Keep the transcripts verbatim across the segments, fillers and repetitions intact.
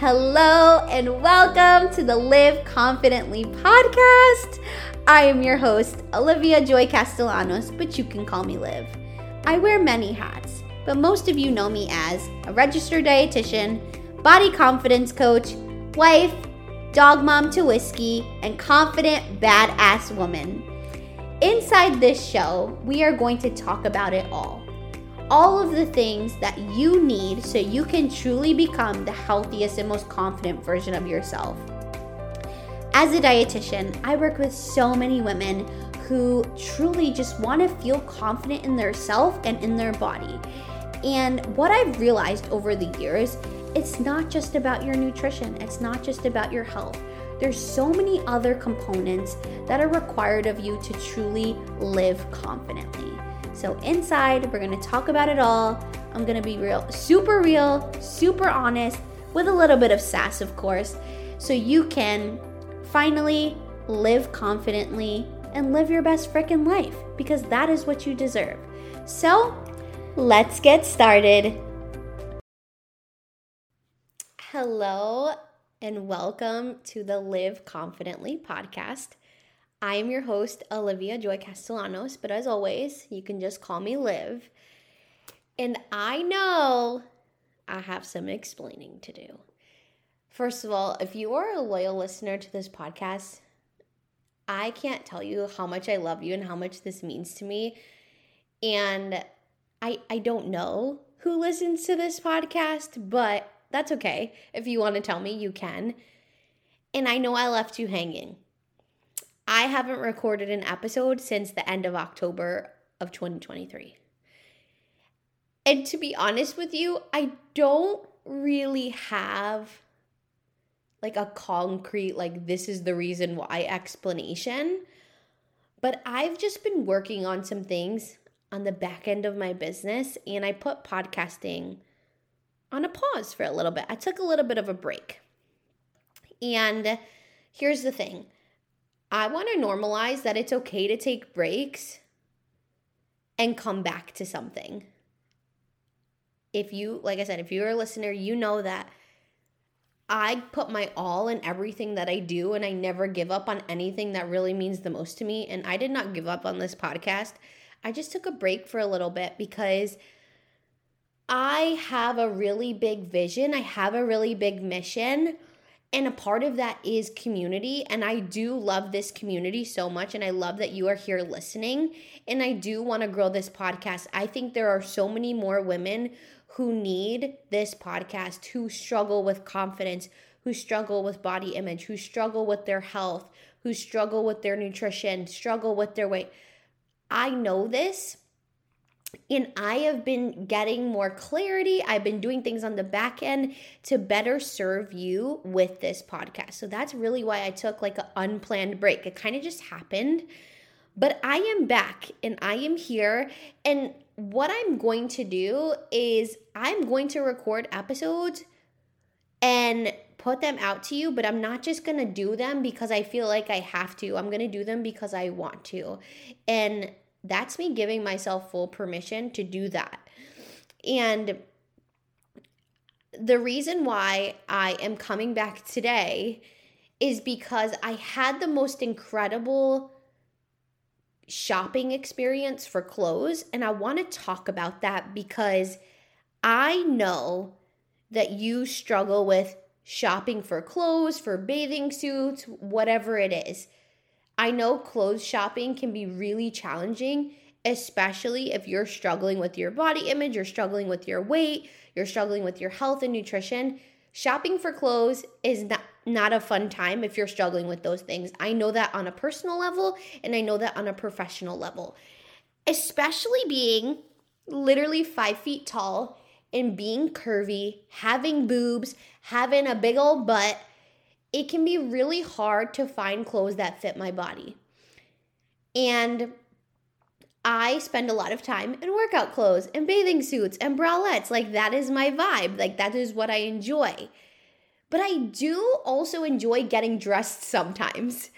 Hello and welcome to the Live Confidently podcast. I am your host, Olivia Joy Castellanos, but you can call me Liv. I wear many hats, but most of you know me as a registered dietitian, body confidence coach, wife, dog mom to Whiskey, and confident badass woman. Inside this show, we are going to talk about it all. All of the things that you need so you can truly become the healthiest and most confident version of yourself. As a dietitian, I work with so many women who truly just want to feel confident in their self and in their body. And what I've realized over the years, it's not just about your nutrition. It's not just about your health. There's so many other components that are required of you to truly live confidently. So inside, we're gonna talk about it all. I'm gonna be real, super real, super honest, with a little bit of sass, of course, so you can finally live confidently and live your best frickin' life, because that is what you deserve. So let's get started. Hello and welcome to the Live Confidently podcast. I am your host, Olivia Joy Castellanos, but as always, you can just call me Liv. And I know I have some explaining to do. First of all, if you are a loyal listener to this podcast, I can't tell you how much I love you and how much this means to me. And I I don't know who listens to this podcast, but that's okay. If you want to tell me, you can. And I know I left you hanging. I haven't recorded an episode since the end of October of twenty twenty-three. And to be honest with you, I don't really have like a concrete, like this is the reason why explanation. But I've just been working on some things on the back end of my business, and I put podcasting on a pause for a little bit. I took a little bit of a break. And here's the thing. I want to normalize that it's okay to take breaks and come back to something. If you, like I said, if you're a listener, you know that I put my all in everything that I do, and I never give up on anything that really means the most to me. And I did not give up on this podcast. I just took a break for a little bit because I have a really big vision. I have a really big mission. And a part of that is community, and I do love this community so much, and I love that you are here listening, and I do want to grow this podcast. I think there are so many more women who need this podcast, who struggle with confidence, who struggle with body image, who struggle with their health, who struggle with their nutrition, struggle with their weight. I know this, and I have been getting more clarity. I've been doing things on the back end to better serve you with this podcast. So that's really why I took like an unplanned break. It kind of just happened. But I am back and I am here. And what I'm going to do is I'm going to record episodes and put them out to you, but I'm not just going to do them because I feel like I have to. I'm going to do them because I want to. And that's me giving myself full permission to do that. And the reason why I am coming back today is because I had the most incredible shopping experience for clothes. And I want to talk about that because I know that you struggle with shopping for clothes, for bathing suits, whatever it is. I know clothes shopping can be really challenging, especially if you're struggling with your body image, you're struggling with your weight, you're struggling with your health and nutrition. Shopping for clothes is not, not a fun time if you're struggling with those things. I know that on a personal level, and I know that on a professional level. Especially being literally five feet tall and being curvy, having boobs, having a big old butt, it can be really hard to find clothes that fit my body. And I spend a lot of time in workout clothes and bathing suits and bralettes. Like, that is my vibe. Like, that is what I enjoy. But I do also enjoy getting dressed sometimes.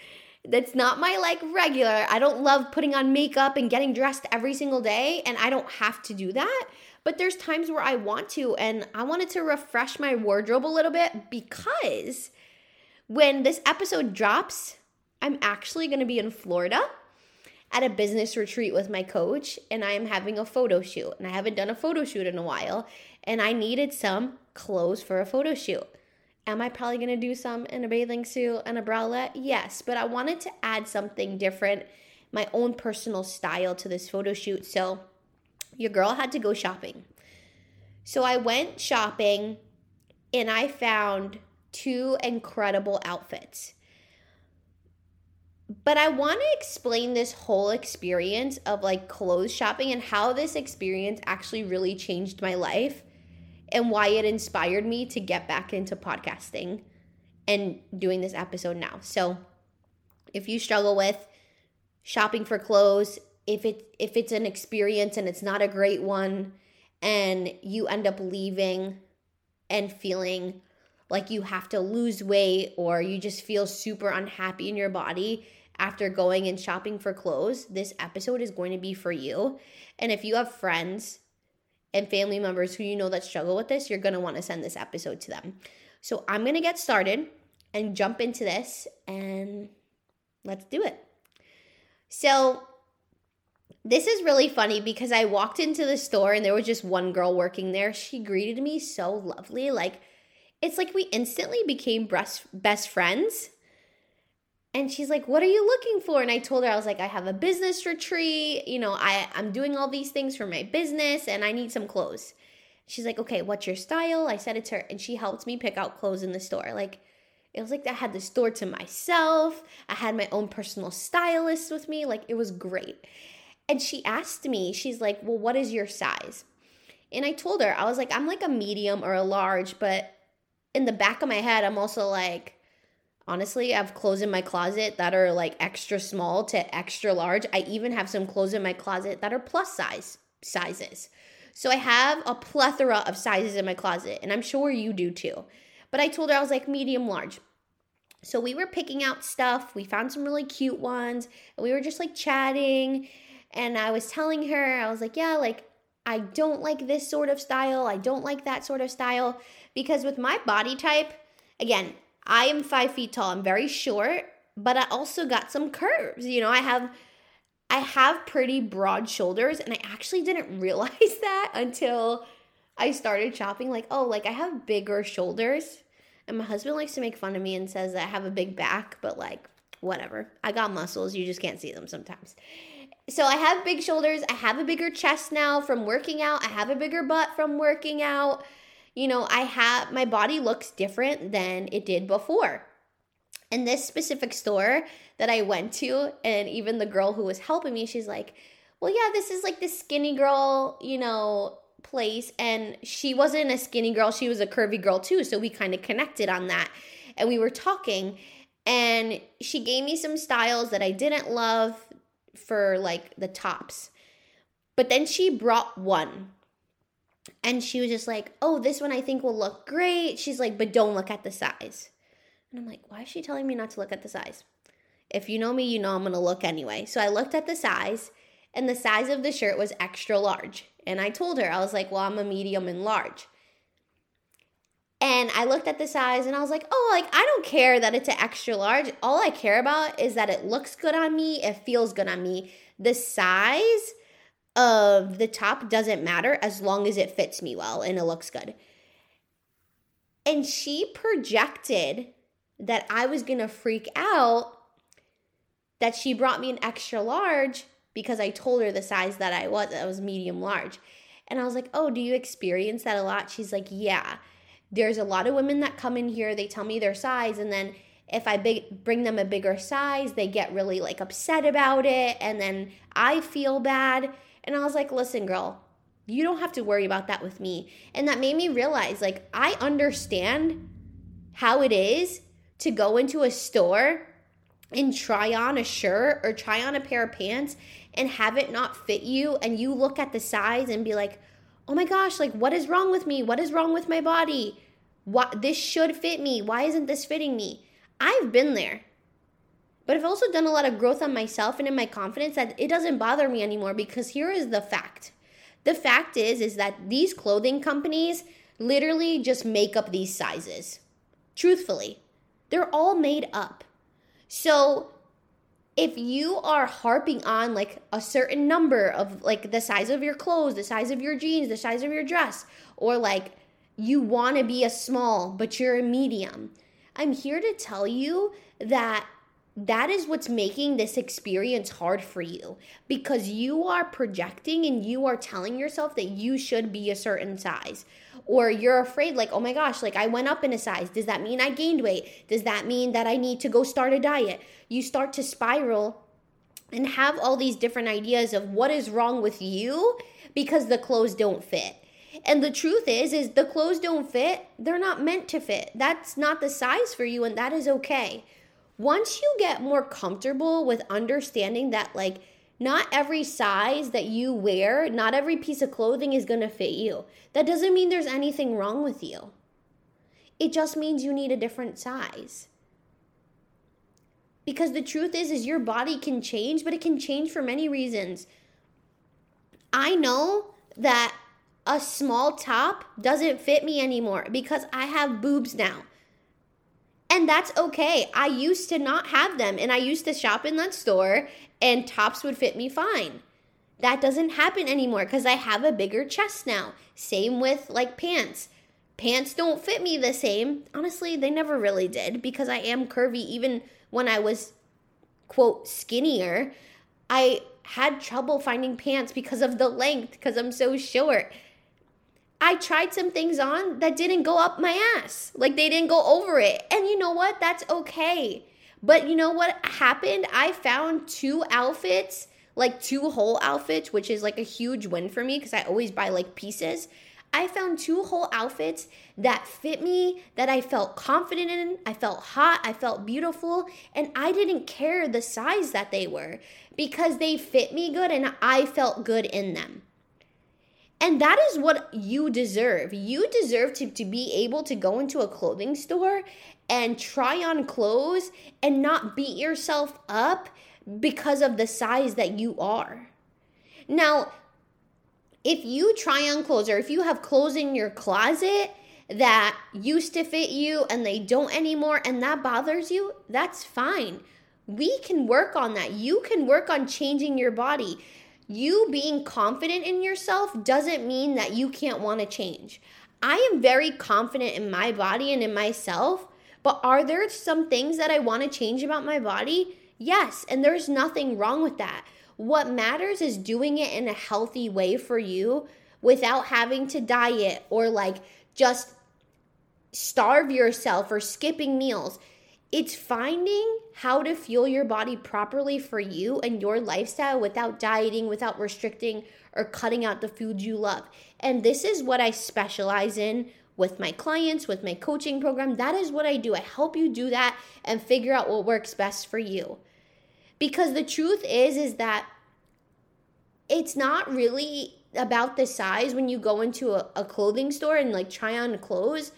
that's not my like regular. I don't love putting on makeup and getting dressed every single day, and I don't have to do that. But there's times where I want to, and I wanted to refresh my wardrobe a little bit, because when this episode drops, I'm actually going to be in Florida at a business retreat with my coach, and I am having a photo shoot, and I haven't done a photo shoot in a while, and I needed some clothes for a photo shoot. Am I probably going to do some in a bathing suit and a bralette? Yes, but I wanted to add something different, my own personal style to this photo shoot. So your girl had to go shopping. So I went shopping and I found two incredible outfits. But I want to explain this whole experience of like clothes shopping and how this experience actually really changed my life and why it inspired me to get back into podcasting and doing this episode now. So if you struggle with shopping for clothes, if it if it's an experience and it's not a great one and you end up leaving and feeling like you have to lose weight or you just feel super unhappy in your body after going and shopping for clothes, this episode is going to be for you. And if you have friends and family members who you know that struggle with this, you're going to want to send this episode to them. So I'm going to get started and jump into this, and let's do it. So this is really funny because I walked into the store and there was just one girl working there. She greeted me so lovely. Like, it's like we instantly became best friends. And she's like, what are you looking for? And I told her, I was like, I have a business retreat. You know, I, I'm doing all these things for my business and I need some clothes. She's like, okay, what's your style? I said it to her, and she helped me pick out clothes in the store. Like, it was like I had the store to myself. I had my own personal stylist with me. Like, it was great. And she asked me, she's like, well, what is your size? And I told her, I was like, I'm like a medium or a large, but in the back of my head, I'm also like, honestly, I have clothes in my closet that are like extra small to extra large. I even have some clothes in my closet that are plus size sizes. So I have a plethora of sizes in my closet, and I'm sure you do too. But I told her, I was like, medium, large. So we were picking out stuff. We found some really cute ones, and we were just like chatting. And I was telling her, I was like, yeah, like, I don't like this sort of style. I don't like that sort of style. Because with my body type, again, I am five feet tall. I'm very short, but I also got some curves. You know, I have I have pretty broad shoulders, and I actually didn't realize that until I started shopping. Like, oh, like I have bigger shoulders. And my husband likes to make fun of me and says that I have a big back, but like, whatever. I got muscles. You just can't see them sometimes. So I have big shoulders, I have a bigger chest now from working out, I have a bigger butt from working out. You know, I have, my body looks different than it did before. And this specific store that I went to, and even the girl who was helping me, she's like, well, yeah, this is like the skinny girl, you know, place. And she wasn't a skinny girl, she was a curvy girl too. So we kind of connected on that, and we were talking, and she gave me some styles that I didn't love for like the tops. But then she brought one, and she was just like, oh, this one I think will look great. She's like, but don't look at the size. And I'm like, why is she telling me not to look at the size? If you know me, you know I'm gonna look anyway. So I looked at the size, and the size of the shirt was extra large. And I told her, I was like, well, I'm a medium and large. And I looked at the size, and I was like, oh, like, I don't care that it's an extra large. All I care about is that it looks good on me. It feels good on me. The size of the top doesn't matter as long as it fits me well and it looks good. And she projected that I was going to freak out that she brought me an extra large because I told her the size that I was. I was medium large. And I was like, oh, do you experience that a lot? She's like, yeah. There's a lot of women that come in here, they tell me their size, and then if I big, bring them a bigger size, they get really like upset about it, and then I feel bad. And I was like, listen, girl, you don't have to worry about that with me. And that made me realize, like, I understand how it is to go into a store and try on a shirt or try on a pair of pants and have it not fit you, and you look at the size and be like, oh my gosh, like, what is wrong with me? What is wrong with my body? What, this should fit me. Why isn't this fitting me? I've been there. But I've also done a lot of growth on myself and in my confidence that it doesn't bother me anymore, because here is the fact. The fact is, is that these clothing companies literally just make up these sizes. Truthfully, they're all made up. So if you are harping on like a certain number of like the size of your clothes, the size of your jeans, the size of your dress, or like you want to be a small, but you're a medium, I'm here to tell you that that is what's making this experience hard for you, because you are projecting and you are telling yourself that you should be a certain size, or you're afraid like, oh my gosh, like I went up in a size. Does that mean I gained weight? Does that mean that I need to go start a diet? You start to spiral and have all these different ideas of what is wrong with you because the clothes don't fit. And the truth is, is the clothes don't fit. They're not meant to fit. That's not the size for you, and that is okay. Once you get more comfortable with understanding that like not every size that you wear, not every piece of clothing is going to fit you, that doesn't mean there's anything wrong with you. It just means you need a different size. Because the truth is, is your body can change, but it can change for many reasons. I know that a small top doesn't fit me anymore because I have boobs now. And that's okay. I used to not have them, and I used to shop in that store and tops would fit me fine. That doesn't happen anymore because I have a bigger chest now. Same with like pants. Pants don't fit me the same. Honestly, they never really did, because I am curvy. Even when I was, quote, skinnier, I had trouble finding pants because of the length, because I'm so short. I tried some things on that didn't go up my ass. Like they didn't go over it. And you know what? That's okay. But you know what happened? I found two outfits, like two whole outfits, which is like a huge win for me because I always buy like pieces. I found two whole outfits that fit me, that I felt confident in. I felt hot. I felt beautiful. And I didn't care the size that they were, because they fit me good and I felt good in them. And that is what you deserve. You deserve to, to be able to go into a clothing store and try on clothes and not beat yourself up because of the size that you are. Now, if you try on clothes, or if you have clothes in your closet that used to fit you and they don't anymore, and that bothers you, that's fine. We can work on that. You can work on changing your body. You being confident in yourself doesn't mean that you can't want to change. I am very confident in my body and in myself, but are there some things that I want to change about my body? Yes, and there's nothing wrong with that. What matters is doing it in a healthy way for you, without having to diet or like just starve yourself or skipping meals. It's finding how to fuel your body properly for you and your lifestyle without dieting, without restricting, or cutting out the food you love. And this is what I specialize in with my clients, with my coaching program. That is what I do. I help you do that and figure out what works best for you. Because the truth is, is that it's not really about the size when you go into a, a clothing store and like try on clothes.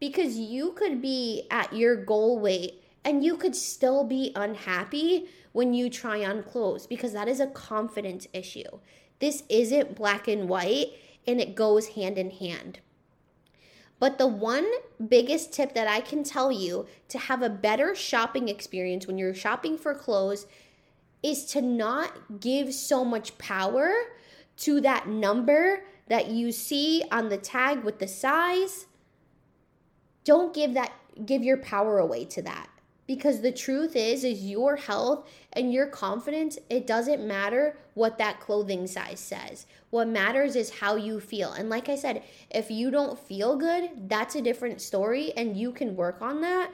Because you could be at your goal weight and you could still be unhappy when you try on clothes, because that is a confidence issue. This isn't black and white, and it goes hand in hand. But the one biggest tip that I can tell you to have a better shopping experience when you're shopping for clothes is to not give so much power to that number that you see on the tag with the size. Don't give that, give your power away to that, because the truth is, is your health and your confidence, it doesn't matter what that clothing size says. What matters is how you feel. And like I said, if you don't feel good, that's a different story and you can work on that.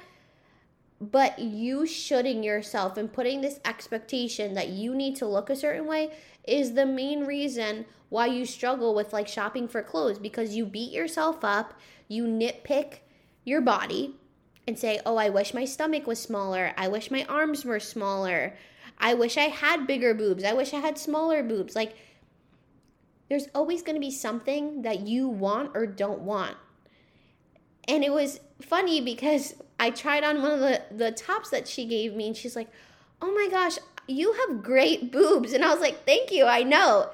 But you shooting yourself and putting this expectation that you need to look a certain way is the main reason why you struggle with like shopping for clothes, because you beat yourself up, you nitpick your body and say, oh, I wish my stomach was smaller. I wish my arms were smaller. I wish I had bigger boobs. I wish I had smaller boobs. Like, there's always going to be something that you want or don't want. And it was funny because I tried on one of the, the tops that she gave me, and she's like, oh my gosh, you have great boobs. And I was like, thank you, I know.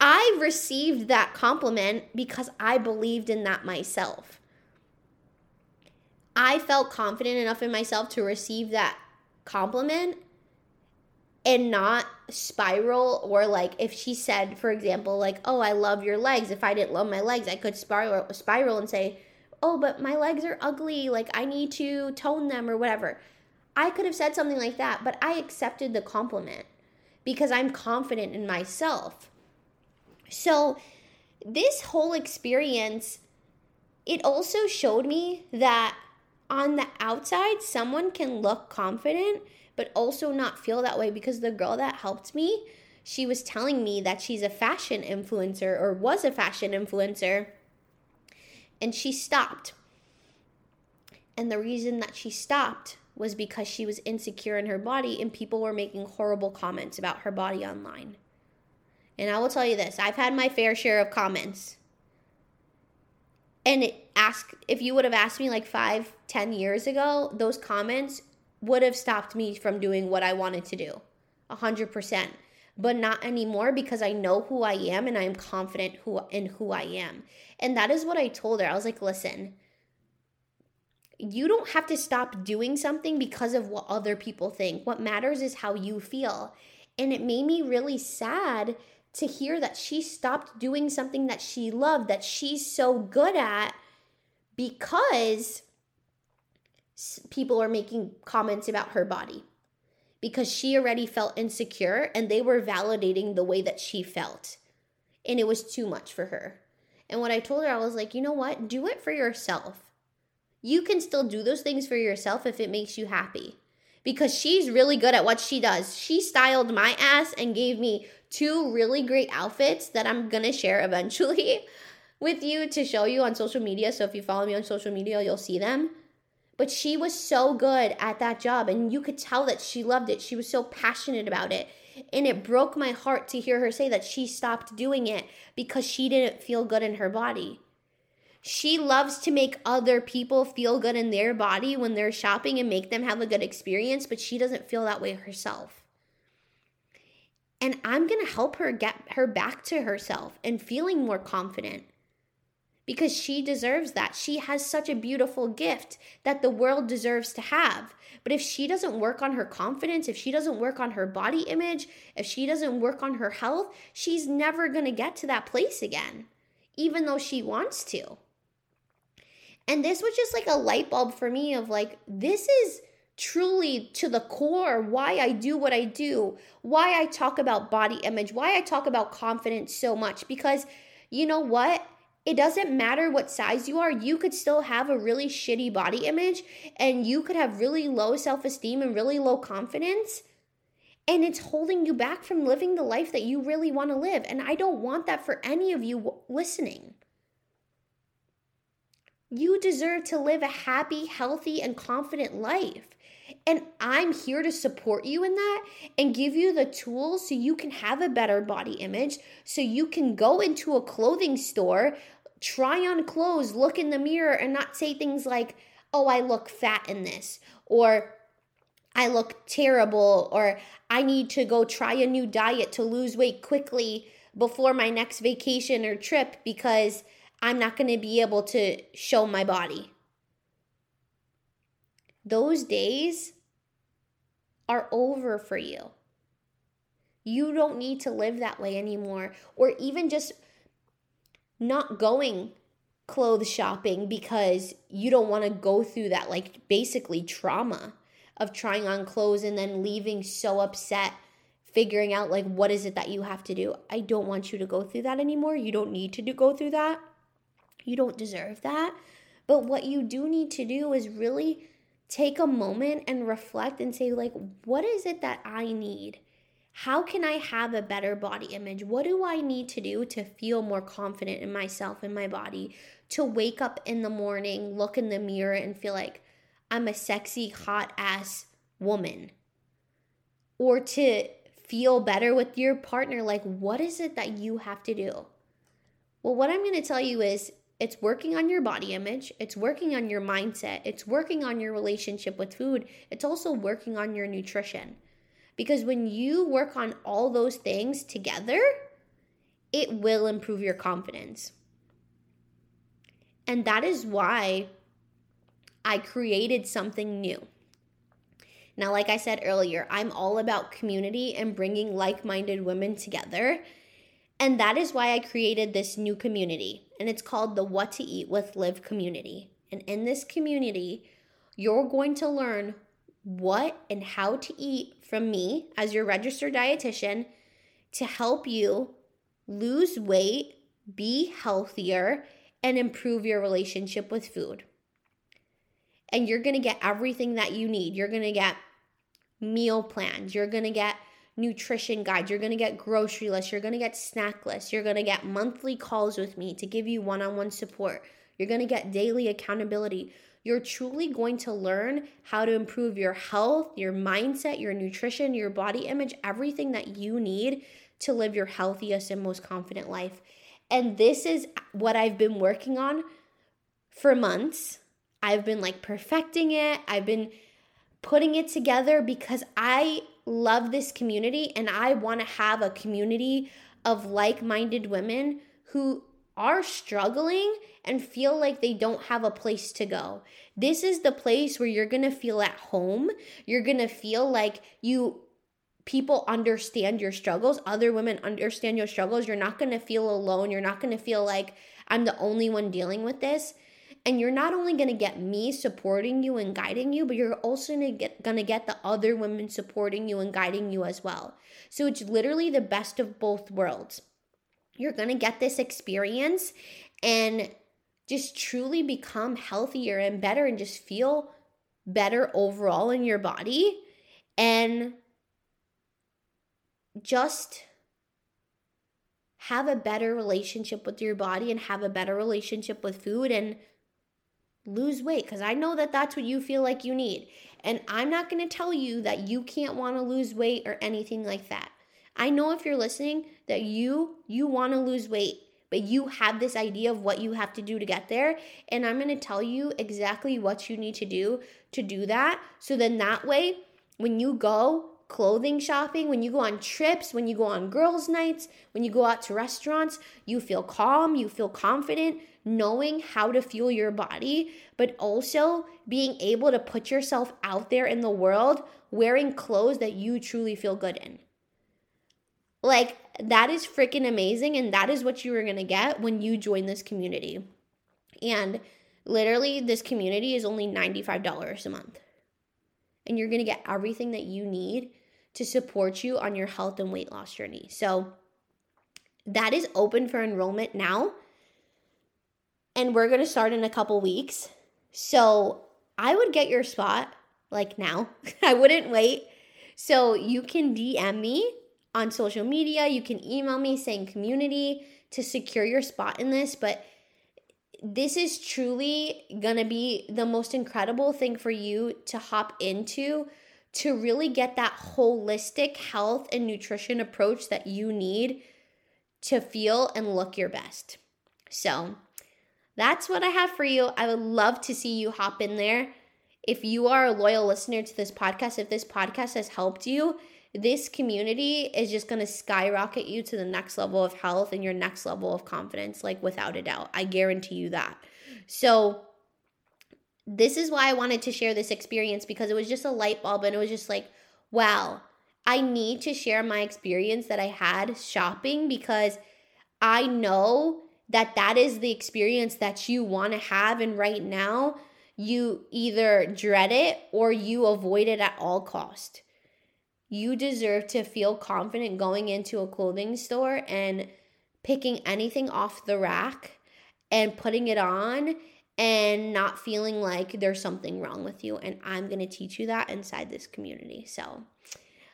I received that compliment because I believed in that myself. I felt confident enough in myself to receive that compliment and not spiral, or like if she said, for example, like, oh, I love your legs. If I didn't love my legs, I could spiral spiral and say, oh, but my legs are ugly. Like I need to tone them or whatever. I could have said something like that, but I accepted the compliment because I'm confident in myself. So this whole experience, it also showed me that on the outside, someone can look confident, but also not feel that way, because the girl that helped me, she was telling me that she's a fashion influencer or was a fashion influencer, and she stopped. And the reason that she stopped was because she was insecure in her body and people were making horrible comments about her body online. And I will tell you this, I've had my fair share of comments. And it ask, if you would have asked me like five, ten years ago, those comments would have stopped me from doing what I wanted to do, one hundred percent. But not anymore, because I know who I am and I'm confident who in who I am. And that is what I told her. I was like, listen, you don't have to stop doing something because of what other people think. What matters is how you feel. And it made me really sad to hear that she stopped doing something that she loved, that she's so good at, because people are making comments about her body. Because she already felt insecure and they were validating the way that she felt. And it was too much for her. And what I told her, I was like, you know what? Do it for yourself. You can still do those things for yourself if it makes you happy, because she's really good at what she does. She styled my ass and gave me two really great outfits that I'm going to share eventually with you to show you on social media. So if you follow me on social media, you'll see them. But she was so good at that job, and you could tell that she loved it. She was so passionate about it. And it broke my heart to hear her say that she stopped doing it because she didn't feel good in her body. She loves to make other people feel good in their body when they're shopping and make them have a good experience, but she doesn't feel that way herself. And I'm going to help her get her back to herself and feeling more confident, because she deserves that. She has such a beautiful gift that the world deserves to have. But if she doesn't work on her confidence, if she doesn't work on her body image, if she doesn't work on her health, she's never going to get to that place again, even though she wants to. And this was just like a light bulb for me of like, this is truly to the core why I do what I do, why I talk about body image, why I talk about confidence so much. Because you know what? It doesn't matter what size you are. You could still have a really shitty body image, and you could have really low self-esteem and really low confidence. And it's holding you back from living the life that you really want to live. And I don't want that for any of you listening. You deserve to live a happy, healthy, and confident life. And I'm here to support you in that and give you the tools so you can have a better body image, so you can go into a clothing store, try on clothes, look in the mirror, and not say things like, oh, I look fat in this, or I look terrible, or I need to go try a new diet to lose weight quickly before my next vacation or trip because I'm not going to be able to show my body. Those days are over for you. You don't need to live that way anymore. Or even just not going clothes shopping because you don't want to go through that, like, basically trauma of trying on clothes and then leaving so upset, figuring out like, what is it that you have to do? I don't want you to go through that anymore. You don't need to do, go through that. You don't deserve that. But what you do need to do is really take a moment and reflect and say, like, what is it that I need? How can I have a better body image? What do I need to do to feel more confident in myself and my body, to wake up in the morning, look in the mirror and feel like I'm a sexy, hot ass woman? Or to feel better with your partner, like, what is it that you have to do? Well, what I'm going to tell you is it's working on your body image. It's working on your mindset. It's working on your relationship with food. It's also working on your nutrition. Because when you work on all those things together, it will improve your confidence. And that is why I created something new. Now, like I said earlier, I'm all about community and bringing like-minded women together. And that is why I created this new community. And it's called the What to Eat with Liv Community. And in this community, you're going to learn what and how to eat from me as your registered dietitian to help you lose weight, be healthier, and improve your relationship with food. And you're going to get everything that you need. You're going to get meal plans. You're going to get nutrition guides. You're going to get grocery lists. You're going to get snack lists. You're going to get monthly calls with me to give you one-on-one support. You're going to get daily accountability. You're truly going to learn how to improve your health, your mindset, your nutrition, your body image, everything that you need to live your healthiest and most confident life. And this is what I've been working on for months. I've been like perfecting it. I've been putting it together because I love this community and I want to have a community of like-minded women who are struggling and feel like they don't have a place to go. This is the place where you're going to feel at home. You're going to feel like you people understand your struggles. Other women understand your struggles. You're not going to feel alone. You're not going to feel like I'm the only one dealing with this. And you're not only going to get me supporting you and guiding you, but you're also going to get the other women supporting you and guiding you as well. So it's literally the best of both worlds. You're going to get this experience and just truly become healthier and better and just feel better overall in your body and just have a better relationship with your body and have a better relationship with food and lose weight, because I know that that's what you feel like you need. And I'm not going to tell you that you can't want to lose weight or anything like that. I know if you're listening that you you want to lose weight, but you have this idea of what you have to do to get there. And I'm going to tell you exactly what you need to do to do that. So then that way, when you go clothing shopping, when you go on trips, when you go on girls' nights, when you go out to restaurants, you feel calm, you feel confident, knowing how to fuel your body, but also being able to put yourself out there in the world wearing clothes that you truly feel good in. Like, that is freaking amazing, and that is what you are going to get when you join this community. And literally, this community is only ninety-five dollars a month. And you're going to get everything that you need to support you on your health and weight loss journey. So that is open for enrollment now. And we're going to start in a couple weeks. So I would get your spot, like, now. I wouldn't wait. So you can D M me on social media, you can email me saying community to secure your spot in this, but this is truly gonna be the most incredible thing for you to hop into to really get that holistic health and nutrition approach that you need to feel and look your best. So that's what I have for you. I would love to see you hop in there. If you are a loyal listener to this podcast, if this podcast has helped you, this community is just going to skyrocket you to the next level of health and your next level of confidence, like, without a doubt. I guarantee you that. So this is why I wanted to share this experience, because it was just a light bulb and it was just like, wow, I need to share my experience that I had shopping, because I know that that is the experience that you want to have. And right now you either dread it or you avoid it at all cost. You deserve to feel confident going into a clothing store and picking anything off the rack and putting it on and not feeling like there's something wrong with you. And I'm going to teach you that inside this community. So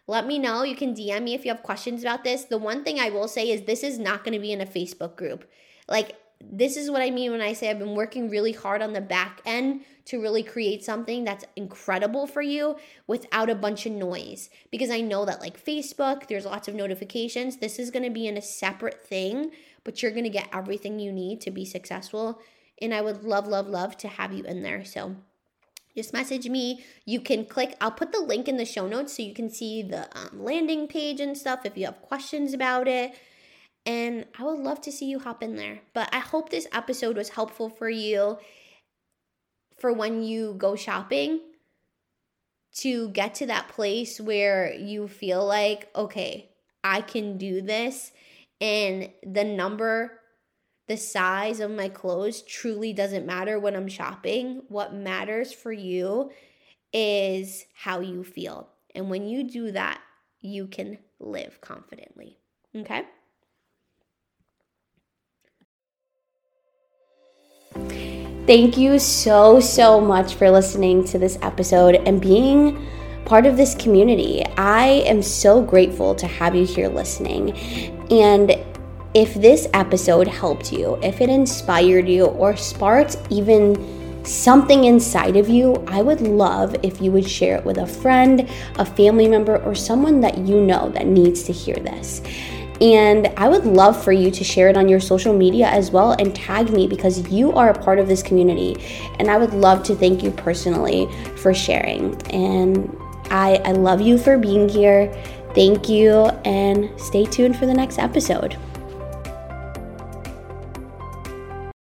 let me know. You can D M me if you have questions about this. The one thing I will say is this is not going to be in a Facebook group. Like, this is what I mean when I say I've been working really hard on the back end to really create something that's incredible for you without a bunch of noise. Because I know that, like, Facebook, there's lots of notifications. This is going to be in a separate thing, but you're going to get everything you need to be successful. And I would love, love, love to have you in there. So just message me. You can click, I'll put the link in the show notes so you can see the um, landing page and stuff if you have questions about it. And I would love to see you hop in there. But I hope this episode was helpful for you for when you go shopping to get to that place where you feel like, okay, I can do this. And the number, the size of my clothes truly doesn't matter when I'm shopping. What matters for you is how you feel. And when you do that, you can live confidently. Okay? Thank you so, so much for listening to this episode and being part of this community. I am so grateful to have you here listening. And if this episode helped you, if it inspired you or sparked even something inside of you, I would love if you would share it with a friend, a family member, or someone that you know that needs to hear this. And I would love for you to share it on your social media as well and tag me, because you are a part of this community. And I would love to thank you personally for sharing. And I, I love you for being here. Thank you, and stay tuned for the next episode.